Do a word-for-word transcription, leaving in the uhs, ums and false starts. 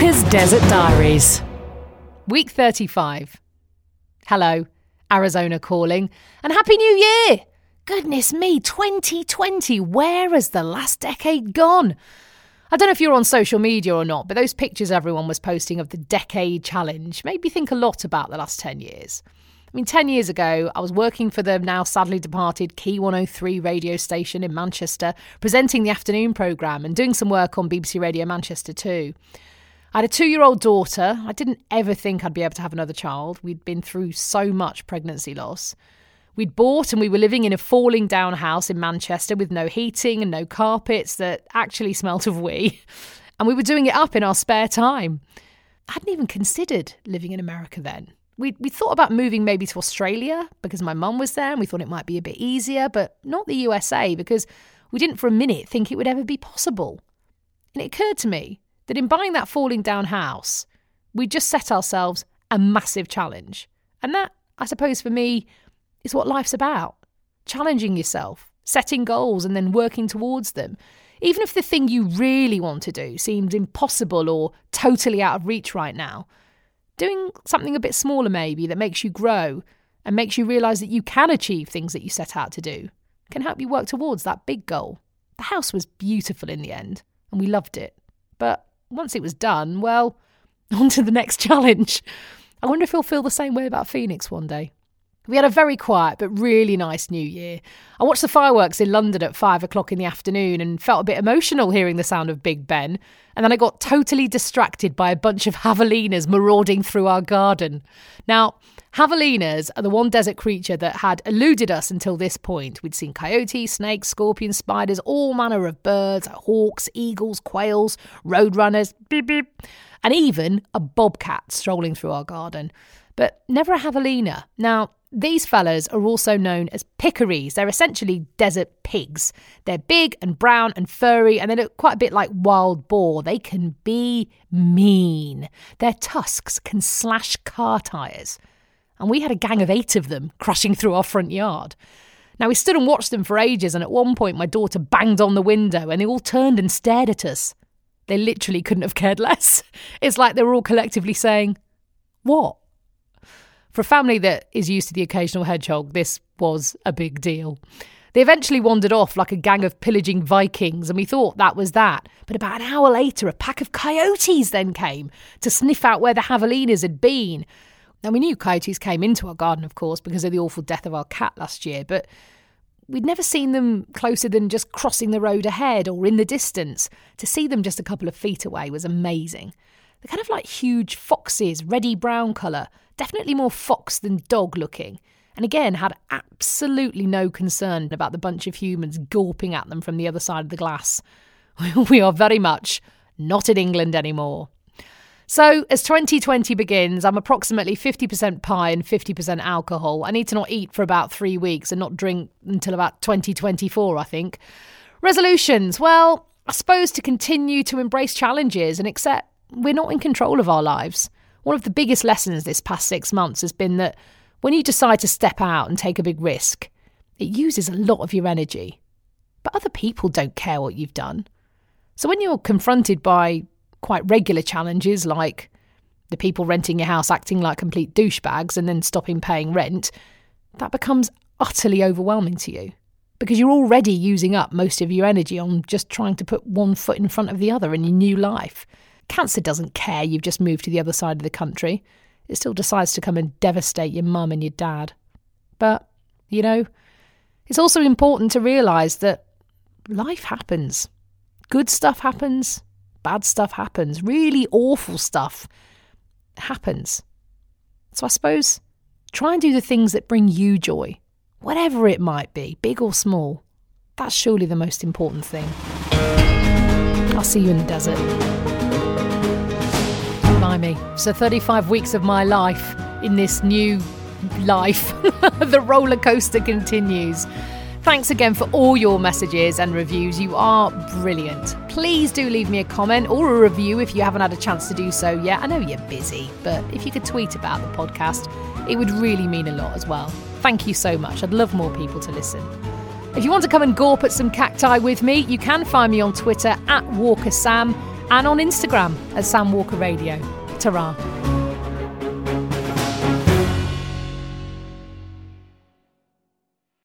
Walker's Desert Diaries. Week thirty-five. Hello, Arizona calling, and Happy New Year! Goodness me, twenty twenty, where has the last decade gone? I don't know if you're on social media or not, but those pictures everyone was posting of the decade challenge made me think a lot about the last ten years. I mean, ten years ago, I was working for the now sadly departed Key one oh three radio station in Manchester, presenting the afternoon programme and doing some work on B B C Radio Manchester too. I had a two-year-old daughter. I didn't ever think I'd be able to have another child. We'd been through so much pregnancy loss. We'd bought and we were living in a falling down house in Manchester with no heating and no carpets that actually smelt of wee. And we were doing it up in our spare time. I hadn't even considered living in America then. We we thought about moving maybe to Australia because my mum was there and we thought it might be a bit easier, but not the U S A because we didn't for a minute think it would ever be possible. And it occurred to me that in buying that falling down house, we just set ourselves a massive challenge. And that, I suppose for me, is what life's about. Challenging yourself, setting goals and then working towards them. Even if the thing you really want to do seems impossible or totally out of reach right now, doing something a bit smaller maybe that makes you grow and makes you realise that you can achieve things that you set out to do can help you work towards that big goal. The house was beautiful in the end and we loved it. But once it was done, well, on to the next challenge. I wonder if you'll feel the same way about Phoenix one day. We had a very quiet but really nice New Year. I watched the fireworks in London at five o'clock in the afternoon and felt a bit emotional hearing the sound of Big Ben. And then I got totally distracted by a bunch of javelinas marauding through our garden. Now, javelinas are the one desert creature that had eluded us until this point. We'd seen coyotes, snakes, scorpions, spiders, all manner of birds, hawks, eagles, quails, roadrunners, beep, beep, and even a bobcat strolling through our garden. But never a javelina. Now, these fellas are also known as peccaries. They're essentially desert pigs. They're big and brown and furry, and they look quite a bit like wild boar. They can be mean. Their tusks can slash car tyres. And we had a gang of eight of them crashing through our front yard. Now, we stood and watched them for ages, and at one point my daughter banged on the window and they all turned and stared at us. They literally couldn't have cared less. It's like they were all collectively saying, "What?" For a family that is used to the occasional hedgehog, this was a big deal. They eventually wandered off like a gang of pillaging Vikings, and we thought that was that. But about an hour later, a pack of coyotes then came to sniff out where the javelinas had been. Now, we knew coyotes came into our garden, of course, because of the awful death of our cat last year, but we'd never seen them closer than just crossing the road ahead or in the distance. To see them just a couple of feet away was amazing. They're kind of like huge foxes, reddy brown colour, definitely more fox than dog looking. And again, had absolutely no concern about the bunch of humans gawping at them from the other side of the glass. We are very much not in England anymore. So as twenty twenty begins, I'm approximately fifty percent pie and fifty percent alcohol. I need to not eat for about three weeks and not drink until about twenty twenty-four, I think. Resolutions. Well, I suppose to continue to embrace challenges and accept we're not in control of our lives. One of the biggest lessons this past six months has been that when you decide to step out and take a big risk, it uses a lot of your energy. But other people don't care what you've done. So when you're confronted by quite regular challenges like the people renting your house acting like complete douchebags and then stopping paying rent, that becomes utterly overwhelming to you because you're already using up most of your energy on just trying to put one foot in front of the other in your new life. Cancer doesn't care you've just moved to the other side of the country. It still decides to come and devastate your mum and your dad. But, you know, it's also important to realise that life happens. Good stuff happens. Bad stuff happens. Really awful stuff happens. So I suppose try and do the things that bring you joy, whatever it might be, big or small. That's surely the most important thing. I'll see you in the desert. By me. So thirty-five weeks of my life in this new life. The roller coaster continues. Thanks again for all your messages and reviews. You are brilliant. Please do leave me a comment or a review if you haven't had a chance to do so yet. I know you're busy, but if you could tweet about the podcast, it would really mean a lot as well. Thank you so much. I'd love more people to listen. If you want to come and gawp at some cacti with me, you can find me on Twitter at Walker Sam. and on Instagram at Sam Walker Radio. Ta-ra.